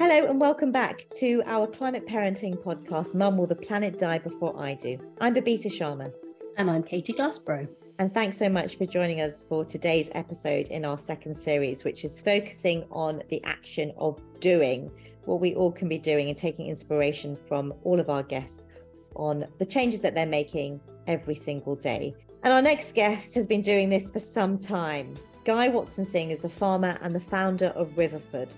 Hello and welcome back to our climate parenting podcast, Mum, Will the Planet Die Before I Do? I'm Babita Sharma. And I'm Katy Glasborough. And thanks so much for joining us for today's episode in our second series, which is focusing on the action of doing, what we all can be doing, and taking inspiration from all of our guests on the changes that they're making every single day. And our next guest has been doing this for some time. Guy Singh-Watson is a farmer and the founder of Riverford,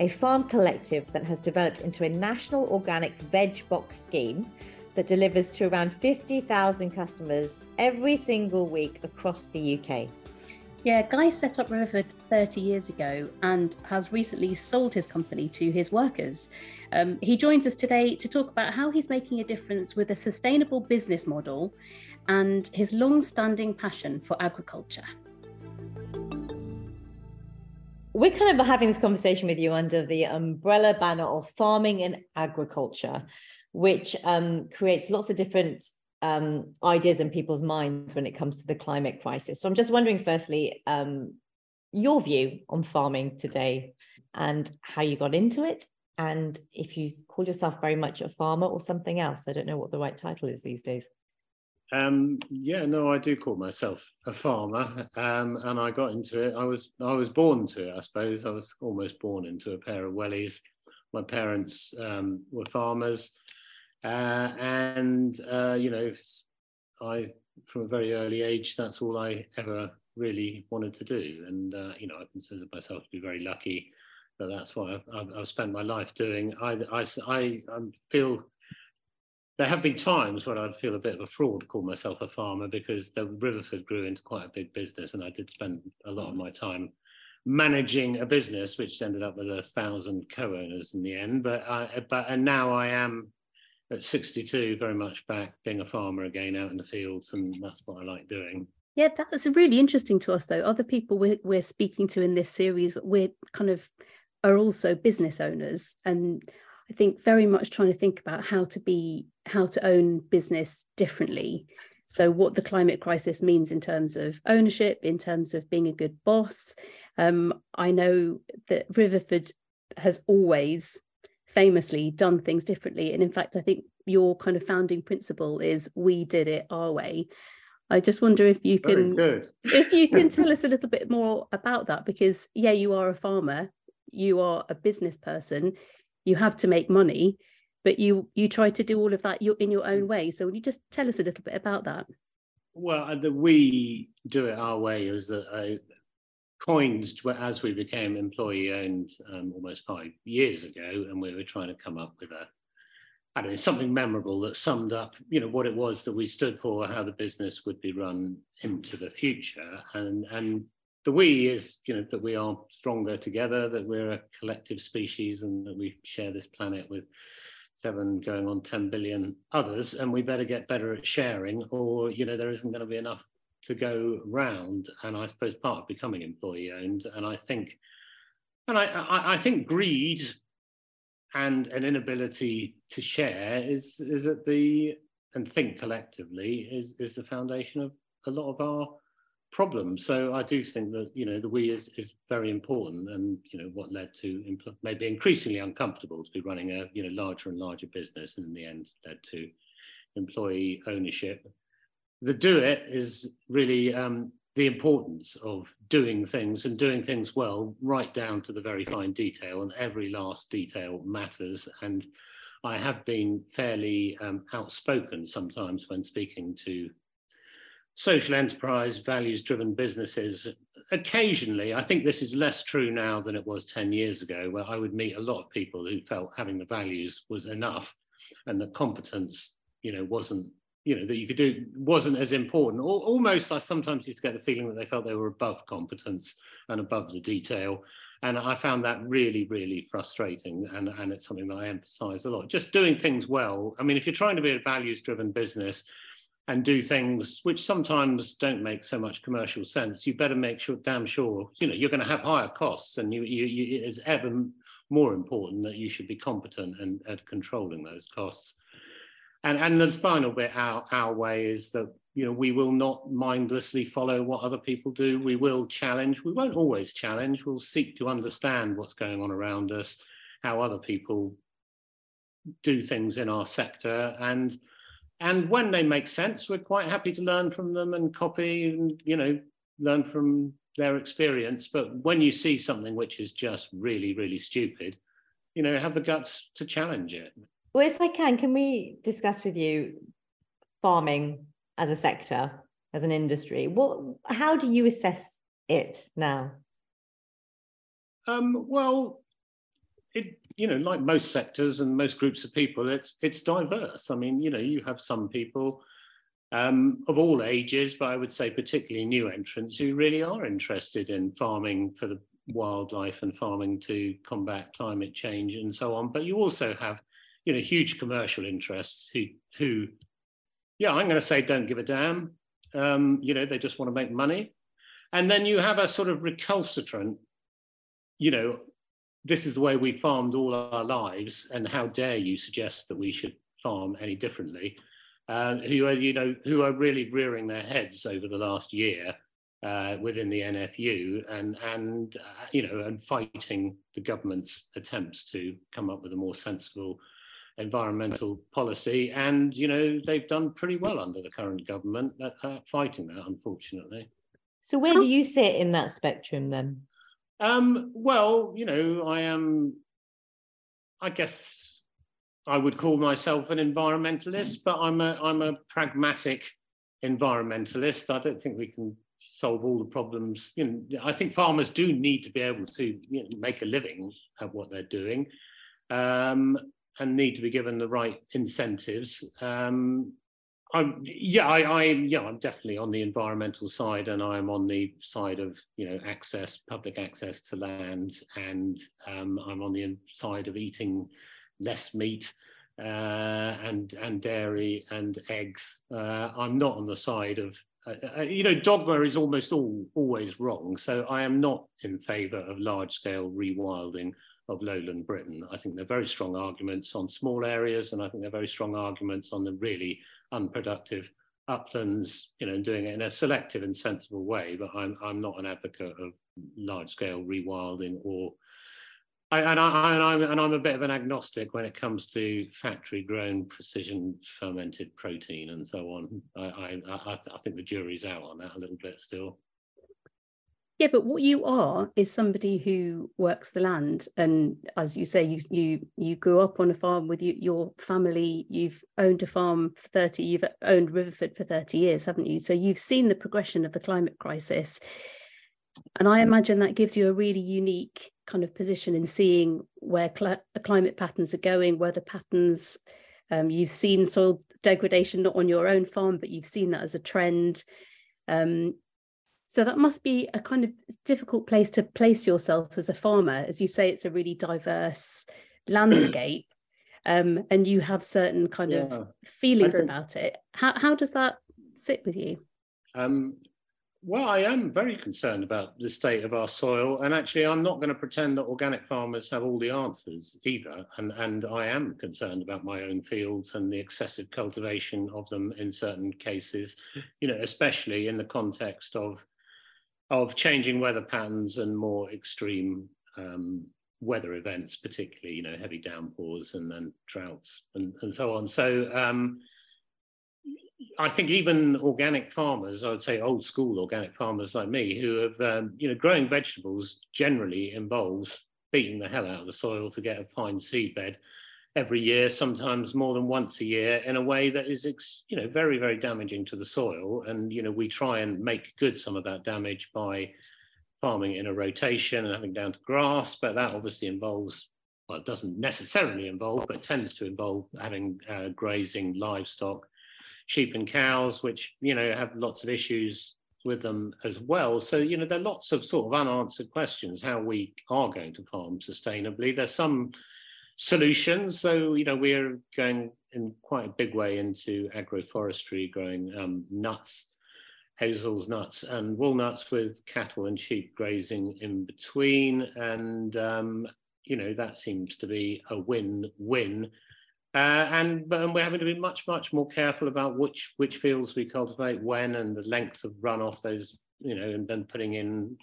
a farm collective that has developed into a national organic veg box scheme that delivers to around 50,000 customers every single week across the UK. Yeah, Guy set up Riverford 30 years ago and has recently sold his company to his workers. He joins us today to talk about how he's making a difference with a sustainable business model and his long-standing passion for agriculture. We're kind of having this conversation with you under the umbrella banner of farming and agriculture, which creates lots of different ideas in people's minds when it comes to the climate crisis. So I'm just wondering, firstly, your view on farming today and how you got into it, and if you call yourself very much a farmer or something else. I don't know what the right title is these days. I do call myself a farmer, and I got into it. I was born to it, I suppose. I was almost born into a pair of wellies. My parents were farmers, from a very early age, that's all I ever really wanted to do. And I consider myself to be very lucky that that's what I've spent my life doing. I feel. There have been times when I'd feel a bit of a fraud, call myself a farmer, because the Riverford grew into quite a big business, and I did spend a lot of my time managing a business, which ended up with 1,000 co-owners in the end. But now I am at 62, very much back being a farmer again, out in the fields, and that's what I like doing. Yeah, that's really interesting to us, though. Other people we're speaking to in this series, we're kind of are also business owners, and I think very much trying to think about how to own business differently. So what the climate crisis means in terms of ownership, in terms of being a good boss. I know that Riverford has always famously done things differently. And in fact, I think your kind of founding principle is we did it our way. I just wonder if you can tell us a little bit more about that, because, yeah, you are a farmer, you are a business person, you have to make money, but you try to do all of that in your own way. So would you just tell us a little bit about that? Well, the we do it our way was coined as we became employee owned almost 5 years ago, and we were trying to come up with something memorable that summed up, what it was that we stood for, how the business would be run into the future, and. The we is, that we are stronger together, that we're a collective species and that we share this planet with 7 going on 10 billion others, and we better get better at sharing or, there isn't going to be enough to go round. And I suppose part of becoming employee owned, and I think greed and an inability to share is at the, and think collectively, is the foundation of a lot of our problem. So I do think that, the we is very important, and, what led to maybe increasingly uncomfortable to be running a, larger and larger business, and in the end led to employee ownership. The do it is really the importance of doing things and doing things well, right down to the very fine detail, and every last detail matters. And I have been fairly outspoken sometimes when speaking to social enterprise, values-driven businesses. Occasionally, I think this is less true now than it was 10 years ago, where I would meet a lot of people who felt having the values was enough, and the competence, wasn't, that you could do, wasn't as important. Almost, I sometimes used to get the feeling that they felt they were above competence and above the detail. And I found that really, really frustrating. And it's something that I emphasize a lot. Just doing things well. I mean, if you're trying to be a values-driven business, and do things which sometimes don't make so much commercial sense, you better make sure, damn sure, you're going to have higher costs, and you it's ever more important that you should be competent and at controlling those costs. And the final bit, our way, is that, we will not mindlessly follow what other people do. We will challenge. We won't always challenge. We'll seek to understand what's going on around us, how other people do things in our sector, and when they make sense, we're quite happy to learn from them and copy and, you know, learn from their experience. But when you see something which is just really, really stupid, you know, have the guts to challenge it. Well, if I can we discuss with you farming as a sector, as an industry? How do you assess it now? Well, it, you know, like most sectors and most groups of people, it's diverse. I mean, you know, you have some people of all ages, but I would say particularly new entrants who really are interested in farming for the wildlife and farming to combat climate change and so on. But you also have, you know, huge commercial interests who yeah, I'm going to say don't give a damn. You know, they just want to make money. And then you have a sort of recalcitrant, you know, this is the way we farmed all our lives, and how dare you suggest that we should farm any differently, who are really rearing their heads over the last year within the NFU and fighting the government's attempts to come up with a more sensible environmental policy. And, you know, they've done pretty well under the current government at fighting that, unfortunately. So where do you sit in that spectrum then? Well, you know, I guess I would call myself an environmentalist, but I'm a pragmatic environmentalist. I don't think we can solve all the problems. You know, I think farmers do need to be able to, you know, make a living at what they're doing. And need to be given the right incentives. I'm definitely on the environmental side, and I'm on the side of, you know, access, public access to land, and I'm on the side of eating less meat and dairy and eggs. I'm not on the side of, you know, dogma is almost always wrong. So I am not in favour of large-scale rewilding of lowland Britain. I think they're very strong arguments on small areas, and I think they're very strong arguments on the really unproductive uplands, you know, and doing it in a selective and sensible way. But I'm not an advocate of large-scale rewilding, and I'm a bit of an agnostic when it comes to factory-grown, precision-fermented protein and so on. I think the jury's out on that a little bit still. Yeah, but what you are is somebody who works the land, and as you say, you grew up on a farm with your family. You've owned a farm for 30. You've owned Riverford for 30 years, haven't you? So you've seen the progression of the climate crisis, and I imagine that gives you a really unique kind of position in seeing where climate patterns are going, where the patterns. You've seen soil degradation not on your own farm, but you've seen that as a trend. So that must be a kind of difficult place to place yourself as a farmer. As you say, it's a really diverse landscape, and you have certain kind of feelings about it. How does that sit with you? Well, I am very concerned about the state of our soil, and actually I'm not going to pretend that organic farmers have all the answers either. And I am concerned about my own fields and the excessive cultivation of them in certain cases, you know, especially in the context of changing weather patterns and more extreme weather events, particularly, you know, heavy downpours and then droughts and so on. So I think even organic farmers, I would say old school organic farmers like me, who have, you know, growing vegetables generally involves beating the hell out of the soil to get a fine seedbed every year, sometimes more than once a year, in a way that is, you know, very, very damaging to the soil. And, you know, we try and make good some of that damage by farming in a rotation and having down to grass, but that obviously involves, well, it doesn't necessarily involve, but tends to involve having grazing livestock, sheep and cows, which, you know, have lots of issues with them as well. So, you know, there are lots of sort of unanswered questions, how we are going to farm sustainably. There's some solutions. So, you know, we're going in quite a big way into agroforestry, growing nuts, hazels, nuts and walnuts with cattle and sheep grazing in between. And, you know, that seems to be a win-win. And we're having to be much, much more careful about which fields we cultivate when, and the length of runoff those, you know, and then putting in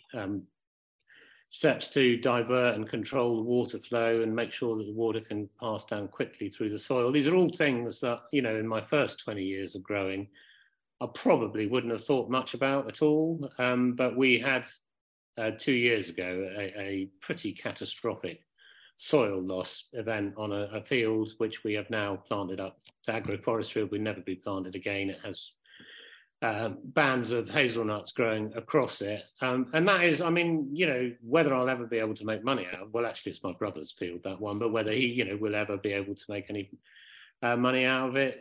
steps to divert and control the water flow and make sure that the water can pass down quickly through the soil. These are all things that, you know, in my first 20 years of growing, I probably wouldn't have thought much about at all. But we had 2 years ago a pretty catastrophic soil loss event on a field which we have now planted up to agroforestry. It will never be planted again. It has bands of hazelnuts growing across it. And that is, I mean, you know, whether I'll ever be able to make money out, well, actually it's my brother's field, that one, but whether he, you know, will ever be able to make any money out of it,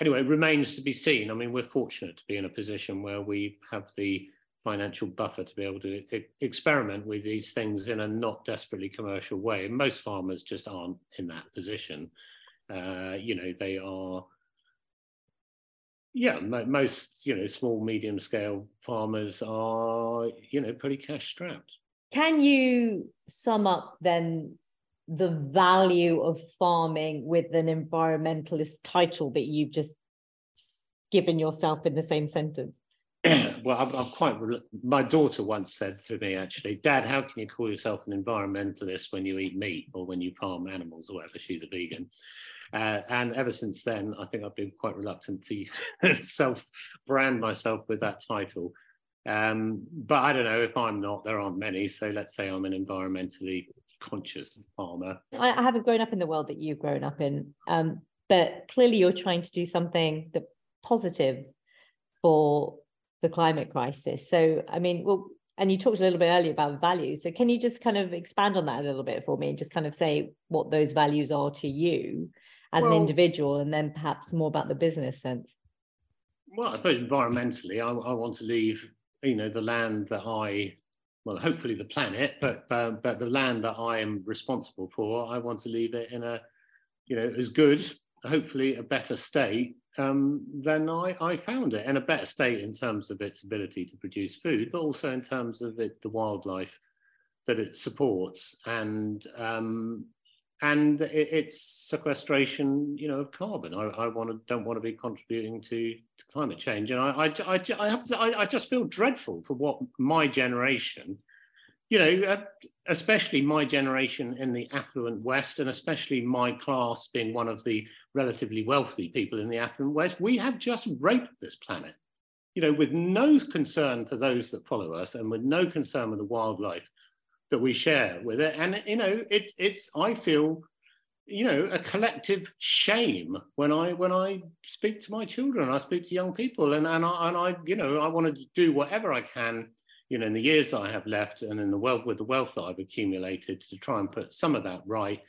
anyway, remains to be seen. I mean, we're fortunate to be in a position where we have the financial buffer to be able to experiment with these things in a not desperately commercial way. And most farmers just aren't in that position. You know, they are, yeah, most, you know, small, medium scale farmers are, you know, pretty cash strapped. Can you sum up then the value of farming with an environmentalist title that you've just given yourself in the same sentence? Well, I'm quite, my daughter once said to me, actually, Dad, how can you call yourself an environmentalist when you eat meat or when you farm animals or whatever? She's a vegan. And ever since then, I think I've been quite reluctant to self-brand myself with that title. But I don't know, if I'm not, there aren't many. So let's say I'm an environmentally conscious farmer. I haven't grown up in the world that you've grown up in, but clearly you're trying to do something that's positive for the climate crisis. So, I mean, well, and you talked a little bit earlier about values. So can you just kind of expand on that a little bit for me and just kind of say what those values are to you as an individual, and then perhaps more about the business sense? Well, I suppose environmentally, I want to leave, you know, the land that I, well, hopefully the planet, but the land that I am responsible for, I want to leave it in a, you know, as good, hopefully a better state then I found it, in a better state in terms of its ability to produce food, but also in terms of it, the wildlife that it supports, and its sequestration, you know, of carbon. I don't want to be contributing to climate change, and I just feel dreadful for what my generation, you know, especially my generation in the affluent West, and especially my class being one of the relatively wealthy people in the affluent West, we have just raped this planet, you know, with no concern for those that follow us and with no concern with the wildlife that we share with it. And, you know, it's I feel, you know, a collective shame when I speak to my children, I speak to young people, and I, you know, I want to do whatever I can, you know, in the years that I have left and in the wealth, with the wealth that I've accumulated, to try and put some of that right,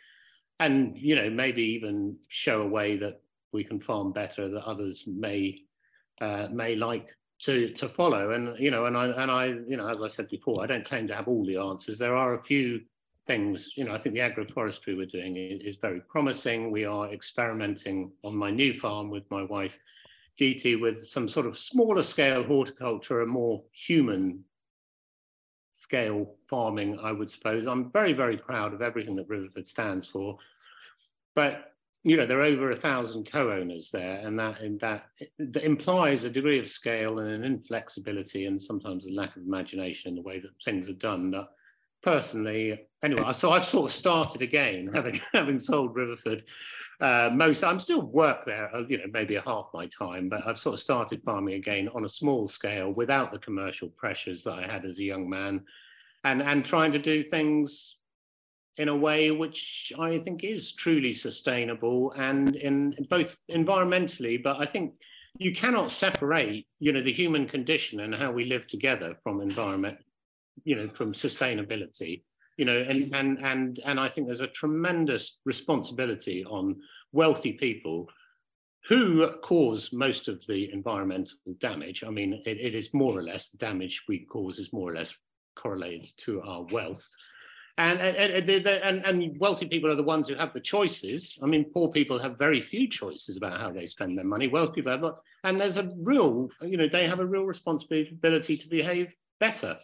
and, you know, maybe even show a way that we can farm better that others may like to follow. And, you know, and I, you know, as I said before, I don't claim to have all the answers. There are a few things, you know, I think the agroforestry we're doing is very promising. We are experimenting on my new farm with my wife, Katy, with some sort of smaller scale horticulture and more human scale farming, I would suppose. I'm very, very proud of everything that Riverford stands for, but, you know, there are over 1,000 co-owners there, and that implies a degree of scale and an inflexibility and sometimes a lack of imagination in the way that things are done. That personally, anyway, so I've sort of started again, having sold Riverford. I'm still work there, you know, maybe half my time, but I've sort of started farming again on a small scale without the commercial pressures that I had as a young man, and trying to do things in a way which I think is truly sustainable, and in both environmentally, but I think you cannot separate, you know, the human condition and how we live together from environment, you know, from sustainability. You know, and I think there's a tremendous responsibility on wealthy people who cause most of the environmental damage. I mean, it is more or less, the damage we cause is more or less correlated to our wealth. And wealthy people are the ones who have the choices. I mean, poor people have very few choices about how they spend their money. Wealthy people have not, and there's a real, you know, they have a real responsibility to behave better.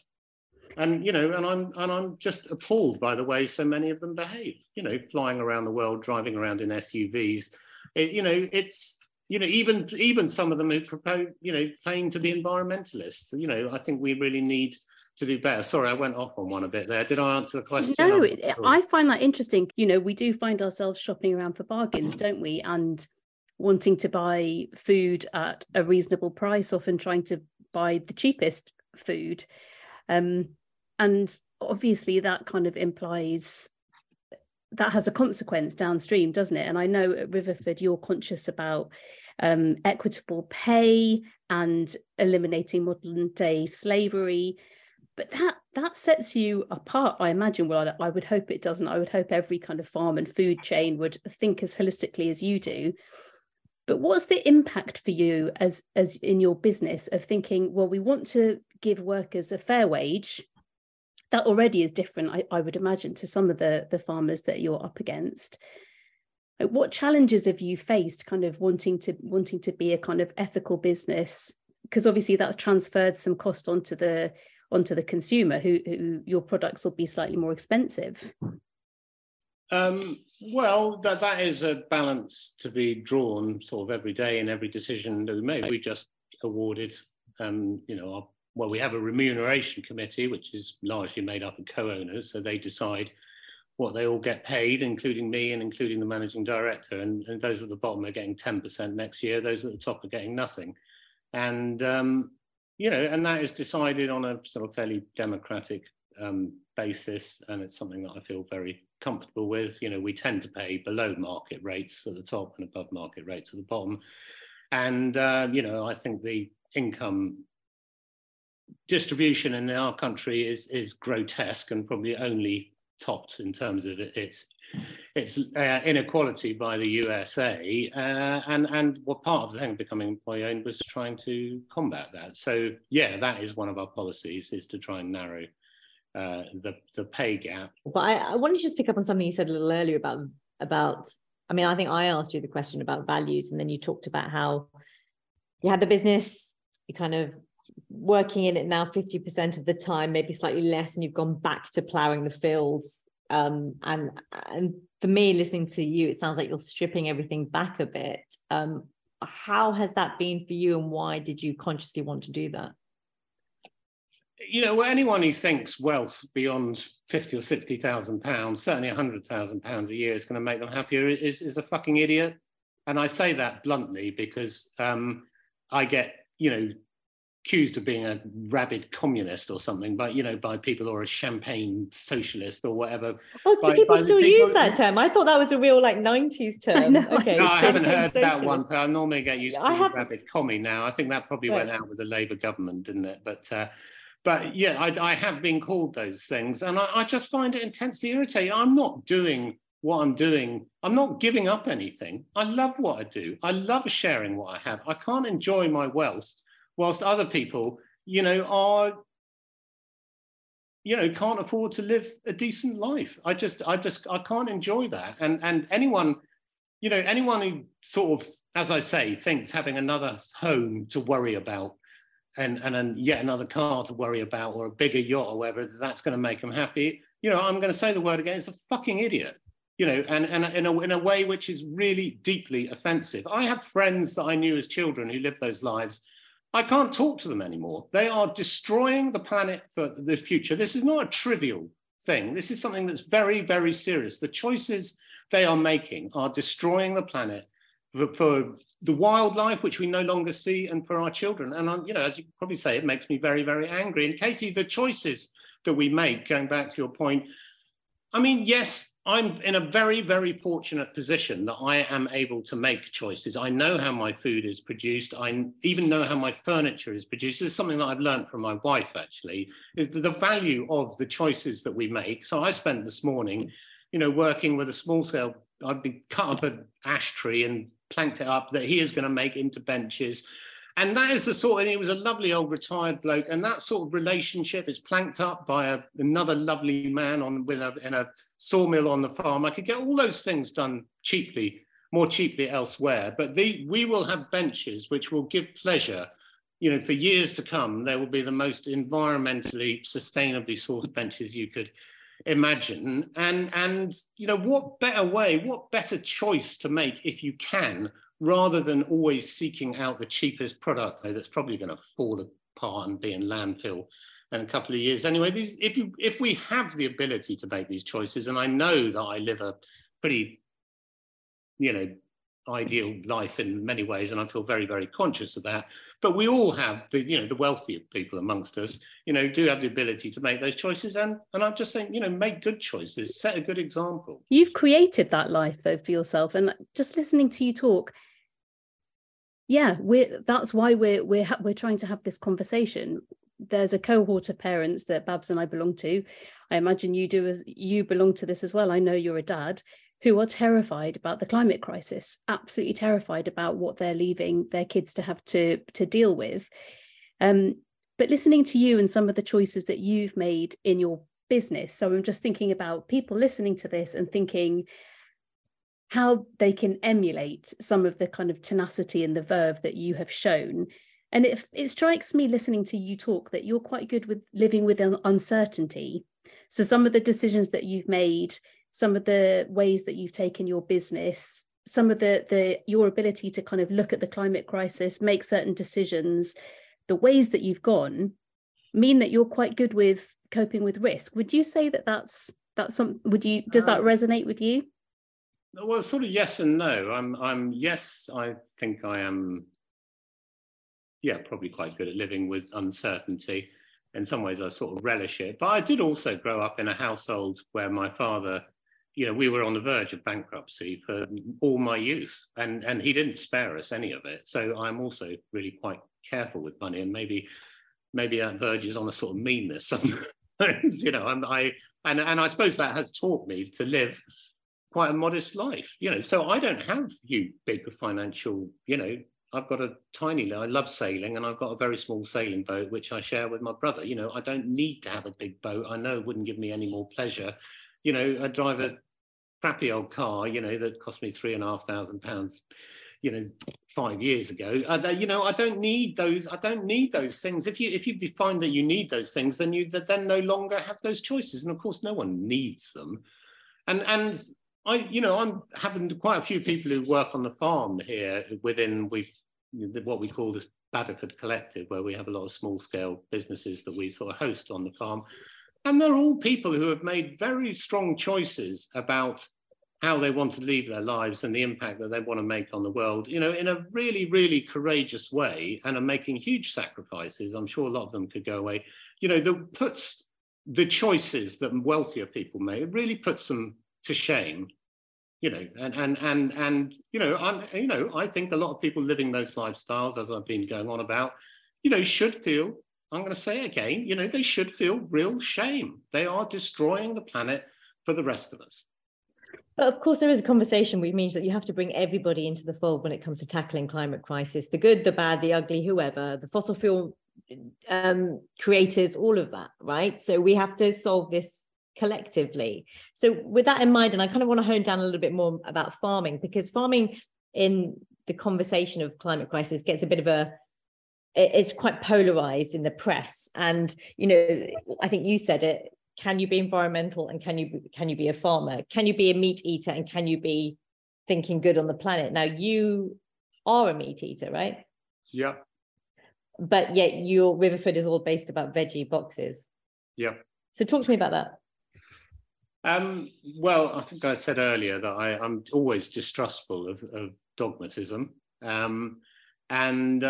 And, you know, and I'm just appalled by the way so many of them behave, you know, flying around the world, driving around in SUVs. You know, it's, you know, even some of them who propose, you know, claim to be environmentalists. You know, I think we really need to do better. Sorry, I went off on one a bit there. Did I answer the question? No, I find that interesting. You know, we do find ourselves shopping around for bargains, don't we? And wanting to buy food at a reasonable price, often trying to buy the cheapest food. And obviously that kind of implies that has a consequence downstream, doesn't it? And I know at Riverford, you're conscious about equitable pay and eliminating modern day slavery. But that sets you apart, I imagine. Well, I would hope it doesn't. I would hope every kind of farm and food chain would think as holistically as you do. But what's the impact for you as in your business of thinking, well, we want to give workers a fair wage? That already is different, I would imagine, to some of the farmers that you're up against. What challenges have you faced kind of wanting to be a kind of ethical business? Because obviously that's transferred some cost onto the consumer, who your products will be slightly more expensive. Well, that is a balance to be drawn sort of every day in every decision that we make. We just awarded, we have a remuneration committee, which is largely made up of co-owners. So they decide what they all get paid, including me and including the managing director. And those at the bottom are getting 10% next year. Those at the top are getting nothing. And, and that is decided on a sort of fairly democratic basis. And it's something that I feel very comfortable with. You know, we tend to pay below market rates at the top and above market rates at the bottom. And, I think the income distribution in our country is grotesque and probably only topped in terms of its inequality by the USA, and what part of the thing becoming employee-owned was trying to combat that. So yeah, that is one of our policies, is to try and narrow the pay gap. But I wanted to just pick up on something you said a little earlier about. I mean, I think I asked you the question about values, and then you talked about how you had the business, you kind of working in it now 50% of the time, maybe slightly less, and you've gone back to ploughing the fields. And for me, listening to you, it sounds like you're stripping everything back a bit. How has that been for you, and why did you consciously want to do that? You know, anyone who thinks wealth beyond 50 or 60,000 pounds, certainly 100,000 pounds a year, is going to make them happier is a fucking idiot. And I say that bluntly because I get, accused of being a rabid communist or something, but by people, or a champagne socialist or whatever. Oh, do people still use that term? I thought that was a real 90s term. Okay, no, I haven't heard that one. I normally get used to rabid commie now. I think that probably went out with the Labour government, didn't it? But yeah, I have been called those things, and I just find it intensely irritating. I'm not doing what I'm doing. I'm not giving up anything. I love what I do. I love sharing what I have. I can't enjoy my wealth whilst other people, are, can't afford to live a decent life. I can't enjoy that. And anyone who sort of, as I say, thinks having another home to worry about and yet another car to worry about, or a bigger yacht or whatever, that's going to make them happy. I'm going to say the word again, it's a fucking idiot, and in a way which is really deeply offensive. I have friends that I knew as children who lived those lives. I can't talk to them anymore. They are destroying the planet for the future. This is not a trivial thing. This is something that's very, very serious. The choices they are making are destroying the planet for the wildlife, which we no longer see, and for our children. And, as you probably say, it makes me very, very angry. And Katy, the choices that we make, going back to your point, I mean, yes, I'm in a very, very fortunate position that I am able to make choices. I know how my food is produced. I even know how my furniture is produced. This is something that I've learned from my wife, actually, is the value of the choices that we make. So I spent this morning, working with a small scale, I've been cut up an ash tree and planked it up that he is going to make into benches. And that is the sort of, it was a lovely old retired bloke. And that sort of relationship is planked up by another lovely man in a sawmill on the farm. I could get all those things done more cheaply elsewhere. But we will have benches which will give pleasure, for years to come. They will be the most environmentally sustainably sourced benches you could imagine. And what better choice to make if you can, rather than always seeking out the cheapest product that's probably going to fall apart and be in landfill in a couple of years. Anyway, these, if we have the ability to make these choices, and I know that I live a pretty, you know, ideal life in many ways, and I feel very, very conscious of that. But we all have the, you know, the wealthier people amongst us, you know, do have the ability to make those choices. And I'm just saying, you know, make good choices, set a good example. You've created that life though for yourself, and just listening to you talk, yeah, that's why we're trying to have this conversation. There's a cohort of parents that Babs and I belong to. I imagine you do, as you belong to this as well. I know you're a dad, who are terrified about the climate crisis, absolutely terrified about what they're leaving their kids to have to deal with. But listening to you and some of the choices that you've made in your business, so I'm just thinking about people listening to this and thinking how they can emulate some of the kind of tenacity and the verve that you have shown. And it strikes me listening to you talk that you're quite good with living with uncertainty. So some of the decisions that you've made, some of the ways that you've taken your business, some of your ability to kind of look at the climate crisis, make certain decisions, the ways that you've gone mean that you're quite good with coping with risk. Would you say that that's something, does that resonate with you? Well, sort of yes and no. Yes, I think I am, yeah, probably quite good at living with uncertainty. In some ways I sort of relish it, but I did also grow up in a household where my father, you know, we were on the verge of bankruptcy for all my youth, and he didn't spare us any of it. So I'm also really quite careful with money, and maybe that verges on a sort of meanness sometimes, you know. And I suppose that has taught me to live quite a modest life, you know. So I don't have big financial, you know. I've got a tiny, I love sailing, and I've got a very small sailing boat, which I share with my brother. You know, I don't need to have a big boat. I know it wouldn't give me any more pleasure. You know, I drive a crappy old car, you know, that cost me £3,500, you know, 5 years ago. You know, I don't need those things. If you find that you need those things, then you then no longer have those choices. And of course, no one needs them. And I, you know, I'm having quite a few people who work on the farm here within what we call this Babita Collective, where we have a lot of small scale businesses that we sort of host on the farm. And they're all people who have made very strong choices about how they want to live their lives and the impact that they want to make on the world, you know, in a really, really courageous way, and are making huge sacrifices. I'm sure a lot of them could go away, you know, that puts the choices that wealthier people make, it really puts them to shame, you know. And you know, I think a lot of people living those lifestyles, as I've been going on about, you know, should feel, I'm going to say again, you know, they should feel real shame. They are destroying the planet for the rest of us. But of course, there is a conversation which means that you have to bring everybody into the fold when it comes to tackling climate crisis, the good, the bad, the ugly, whoever, the fossil fuel creators, all of that, right? So we have to solve this collectively. So with that in mind, and I kind of want to hone down a little bit more about farming, because farming in the conversation of climate crisis gets a bit of it's quite polarized in the press. And, you know, I think you said it, can you be environmental and can you be a farmer? Can you be a meat eater and can you be thinking good on the planet? Now, you are a meat eater, right? Yeah. But yet your Riverford is all based about veggie boxes. Yeah. So talk to me about that. Well, I think I said earlier that I'm always distrustful of dogmatism, and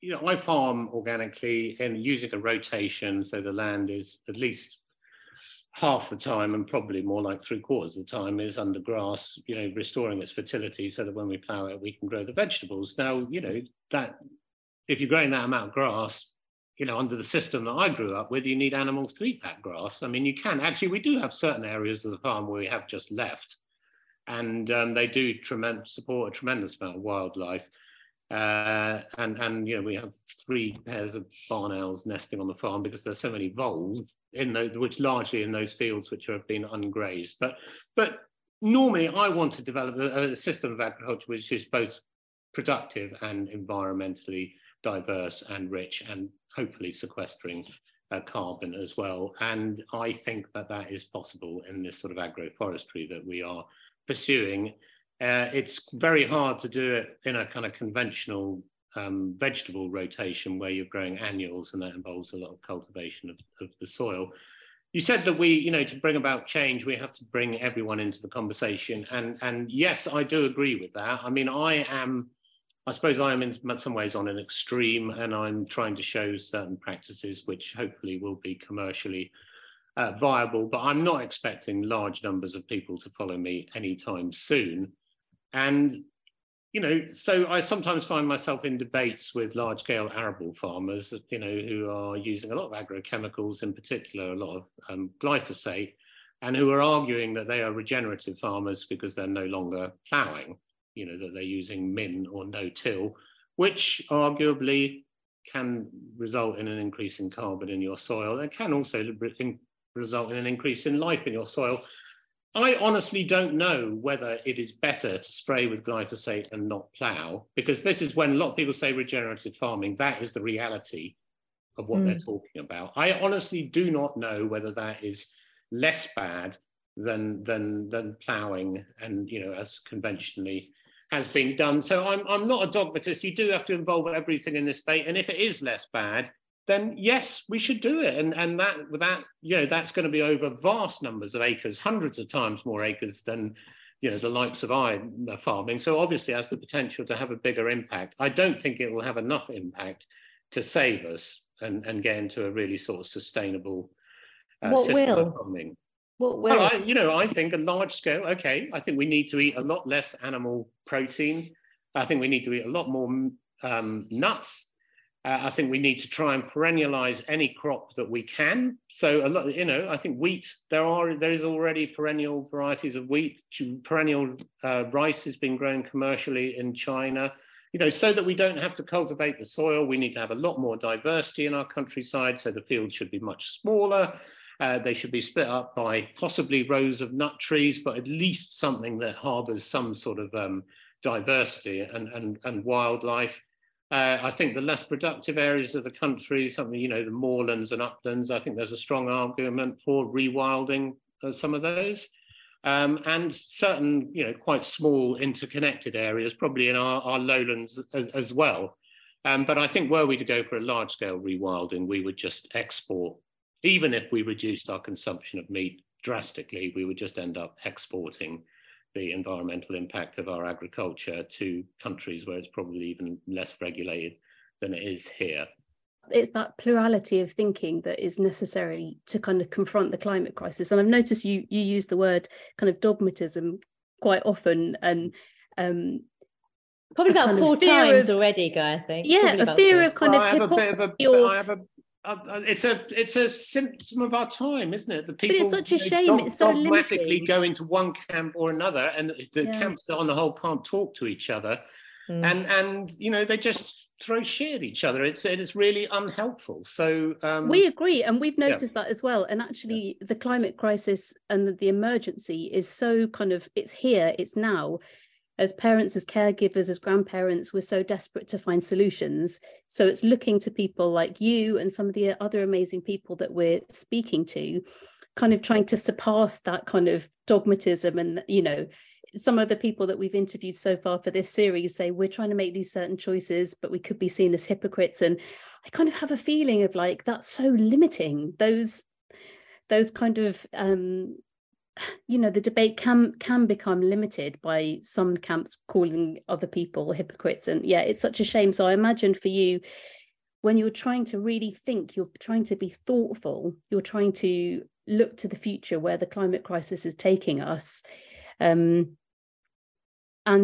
you know, I farm organically and using a rotation, so the land is at least half the time, and probably more like 3/4 of the time, is under grass, you know, restoring its fertility so that when we plough it, we can grow the vegetables. Now, you know, that if you're growing that amount of grass, you know, under the system that I grew up with, you need animals to eat that grass. I mean, you can actually, we do have certain areas of the farm where we have just left, and they do support a tremendous amount of wildlife. And you know, we have 3 pairs of barn owls nesting on the farm because there's so many voles in those, which largely in those fields which have been ungrazed. But normally, I want to develop a system of agriculture which is both productive and environmentally diverse and rich, and hopefully sequestering carbon as well. And I think that is possible in this sort of agroforestry that we are pursuing. It's very hard to do it in a kind of conventional vegetable rotation where you're growing annuals, and that involves a lot of cultivation of the soil. You said that we, you know, to bring about change, we have to bring everyone into the conversation. And yes, I do agree with that. I mean, I suppose I am in some ways on an extreme, and I'm trying to show certain practices which hopefully will be commercially viable, but I'm not expecting large numbers of people to follow me anytime soon. And, you know, so I sometimes find myself in debates with large-scale arable farmers, you know, who are using a lot of agrochemicals, in particular a lot of glyphosate, and who are arguing that they are regenerative farmers because they're no longer ploughing. You know, that they're using min or no-till, which arguably can result in an increase in carbon in your soil. It can also result in an increase in life in your soil. I honestly don't know whether it is better to spray with glyphosate and not plough, because this is when a lot of people say regenerative farming, that is the reality of what they're talking about. I honestly do not know whether that is less bad than ploughing and, you know, as conventionally has been done. So I'm not a dogmatist. You do have to involve everything in this debate, and if it is less bad, then yes, we should do it. And that you know, that's going to be over vast numbers of acres, hundreds of times more acres than, you know, the likes of farming. So obviously has the potential to have a bigger impact. I don't think it will have enough impact to save us and get into a really sort of sustainable system of farming. Well, I think a large scale, okay, I think we need to eat a lot less animal protein. I think we need to eat a lot more nuts. I think we need to try and perennialize any crop that we can. So a lot, you know, I think wheat, there is already perennial varieties of wheat. Perennial rice has been grown commercially in China. You know, so that we don't have to cultivate the soil, we need to have a lot more diversity in our countryside. So the fields should be much smaller. They should be split up by possibly rows of nut trees, but at least something that harbors some sort of diversity and wildlife. I think the less productive areas of the country, something, you know, the moorlands and uplands, I think there's a strong argument for rewilding some of those. And certain, you know, quite small interconnected areas, probably in our lowlands as well. But I think were we to go for a large scale rewilding, we would just export. Even if we reduced our consumption of meat drastically, we would just end up exporting the environmental impact of our agriculture to countries where it's probably even less regulated than it is here. It's that plurality of thinking that is necessary to kind of confront the climate crisis. And I've noticed you use the word kind of dogmatism quite often, and probably about 4 times already, Guy, I think. Yeah, a fear of kind of hypocrisy. It's a symptom of our time, isn't it? The people, but it's such a shame. It's so dogmatically go into one camp or another, and the camps that on the whole can't talk to each other, and you know, they just throw shit at each other. It's really unhelpful. So we agree, and we've noticed that as well. And actually, the climate crisis and the emergency is so kind of, it's here, it's now. As parents, as caregivers, as grandparents, we're so desperate to find solutions. So it's looking to people like you and some of the other amazing people that we're speaking to, kind of trying to surpass that kind of dogmatism. And, you know, some of the people that we've interviewed so far for this series say we're trying to make these certain choices, but we could be seen as hypocrites. And I kind of have a feeling of like, that's so limiting. Those kind of... you know, the debate can become limited by some camps calling other people hypocrites. And yeah, it's such a shame. So I imagine for you, when you're trying to really think, you're trying to be thoughtful, you're trying to look to the future where the climate crisis is taking us, and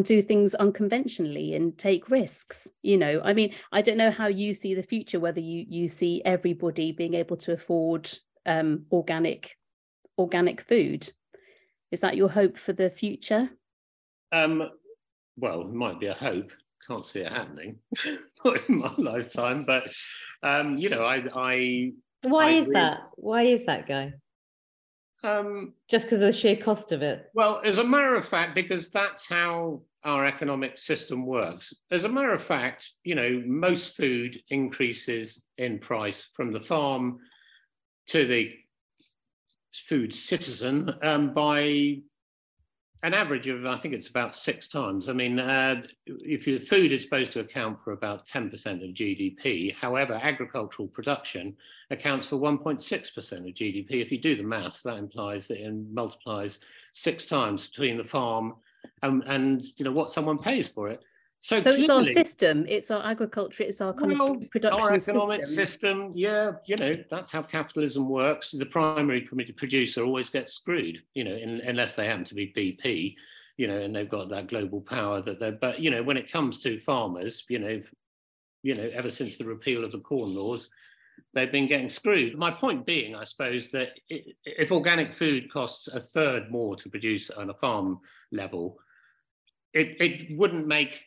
do things unconventionally and take risks. You know, I mean, I don't know how you see the future, whether you see everybody being able to afford organic food. Is that your hope for the future? Well, it might be a hope. Can't see it happening not in my lifetime, but you know, Why is that, Guy? Just because of the sheer cost of it? Well, as a matter of fact, because that's how our economic system works. As a matter of fact, you know, most food increases in price from the farm to the food citizen by an average of, I think it's about 6 times. I mean, if your food is supposed to account for about 10% of GDP, however, agricultural production accounts for 1.6% of GDP. If you do the maths, that implies that it multiplies 6 times between the farm and you know, what someone pays for it. So clearly, it's our system, it's our agriculture, it's our kind of production our economic system. Yeah, you know, that's how capitalism works. The primary producer always gets screwed, you know, unless they happen to be BP, you know, and they've got that global power that they're, but, you know, when it comes to farmers, you know, ever since the repeal of the Corn Laws, they've been getting screwed. My point being, I suppose, that if organic food costs a third more to produce on a farm level, it wouldn't make,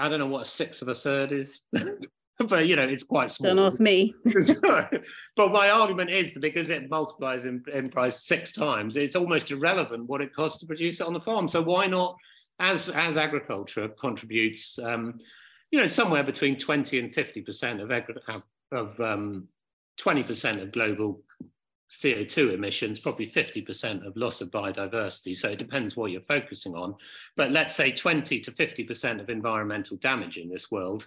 I don't know what a sixth of a third is, but, you know, it's quite small. Don't ask me. But my argument is that because it multiplies in price 6 times, it's almost irrelevant what it costs to produce it on the farm. So why not, as agriculture contributes, you know, somewhere between 20 and 50% of 20% of global CO2 emissions, probably 50% of loss of biodiversity. So it depends what you're focusing on. But let's say 20 to 50% of environmental damage in this world.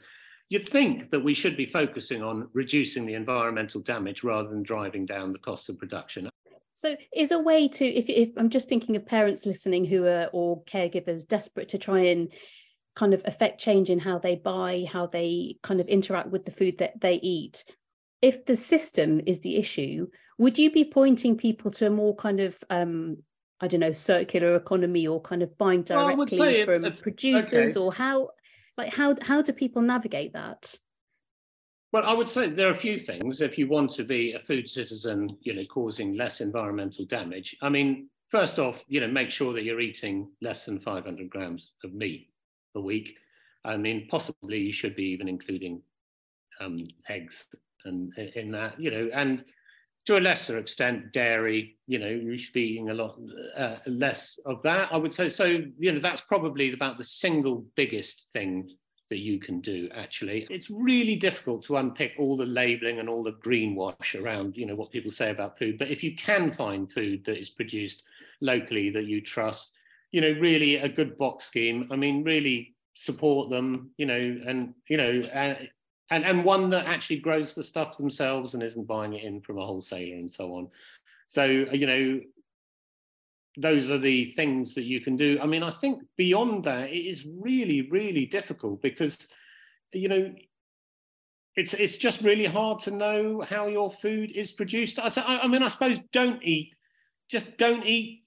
You'd think that we should be focusing on reducing the environmental damage rather than driving down the cost of production. So is a way to, if I'm just thinking of parents listening who are, or caregivers desperate to try and kind of affect change in how they buy, how they kind of interact with the food that they eat. If the system is the issue, would you be pointing people to a more kind of, I don't know, circular economy or kind of buying directly from producers, or how do people navigate that? Well, I would say there are a few things. If you want to be a food citizen, you know, causing less environmental damage. I mean, first off, you know, make sure that you're eating less than 500 grams of meat a week. I mean, possibly you should be even including eggs. And in that, you know, and to a lesser extent, dairy, you know, you should be eating a lot less of that, I would say. So, you know, that's probably about the single biggest thing that you can do, actually. It's really difficult to unpick all the labelling and all the greenwash around, you know, what people say about food. But if you can find food that is produced locally that you trust, you know, really a good box scheme. I mean, really support them, you know, and, you know, and one that actually grows the stuff themselves and isn't buying it in from a wholesaler and so on. So, you know, those are the things that you can do. I mean, I think beyond that, it is really, really difficult because, you know, it's just really hard to know how your food is produced. I mean, I suppose just don't eat.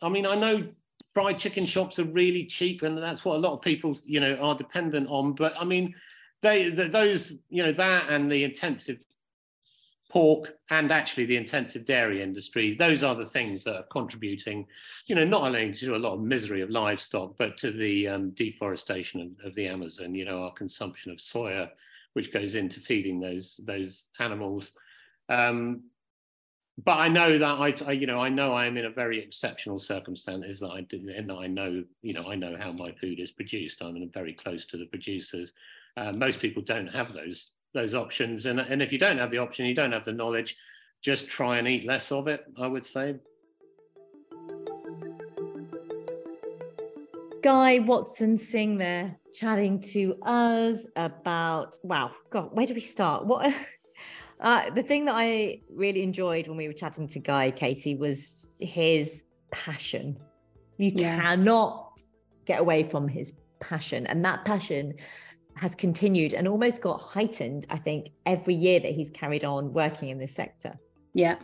I mean, I know fried chicken shops are really cheap and that's what a lot of people, you know, are dependent on. But I mean, those, you know, that and the intensive pork and actually the intensive dairy industry, those are the things that are contributing, you know, not only to a lot of misery of livestock, but to the deforestation of the Amazon, you know, our consumption of soya, which goes into feeding those animals. But I know that I am in a very exceptional circumstance is that I know how my food is produced. I'm very close to the producers. Most people don't have those options, and if you don't have the option, you don't have the knowledge, just try and eat less of it, I would say. Guy Watson Singh there chatting to us about, wow, God, where do we start? What the thing that I really enjoyed when we were chatting to Guy, Katy, was his passion. You cannot get away from his passion, and that passion has continued and almost got heightened, I think, every year that he's carried on working in this sector. Yeah,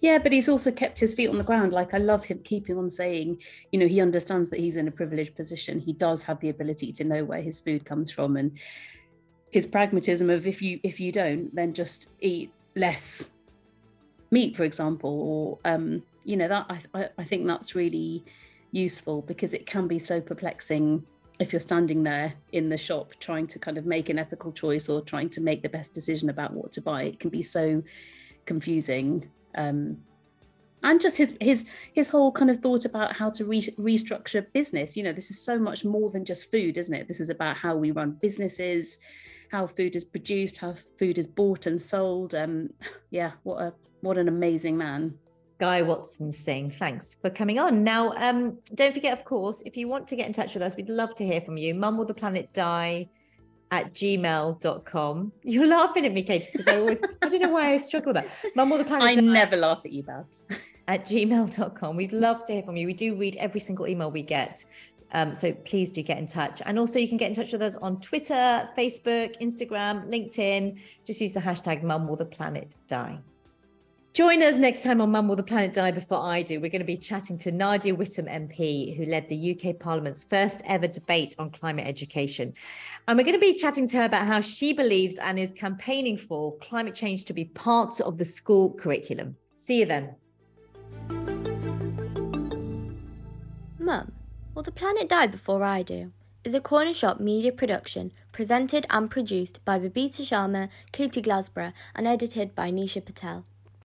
but he's also kept his feet on the ground. Like, I love him keeping on saying, you know, he understands that he's in a privileged position. He does have the ability to know where his food comes from, and his pragmatism of if you don't, then just eat less meat, for example, or, you know, that I think that's really useful because it can be so perplexing if you're standing there in the shop trying to kind of make an ethical choice or trying to make the best decision about what to buy. It can be so confusing. And just his whole kind of thought about how to restructure business. You know, this is so much more than just food, isn't it? This is about how we run businesses, how food is produced, how food is bought and sold. Yeah, what an amazing man. Guy Watson Singh. Thanks for coming on. Now, don't forget, of course, if you want to get in touch with us, we'd love to hear from you. mumwilltheplanetdie@gmail.com. You're laughing at me, Katy, because I don't know why I struggle with that. I never laugh at you, Babs. @gmail.com. We'd love to hear from you. We do read every single email we get. So please do get in touch. And also you can get in touch with us on Twitter, Facebook, Instagram, LinkedIn. Just use the hashtag #MumWillThePlanetDie. Join us next time on Mum Will the Planet Die Before I Do. We're going to be chatting to Nadia Whittome MP, who led the UK Parliament's first ever debate on climate education. And we're going to be chatting to her about how she believes and is campaigning for climate change to be part of the school curriculum. See you then. Mum Will the Planet Die Before I Do is a Corner Shop Media production, presented and produced by Babita Sharma, Katy Glasborough, and edited by Nisha Patel.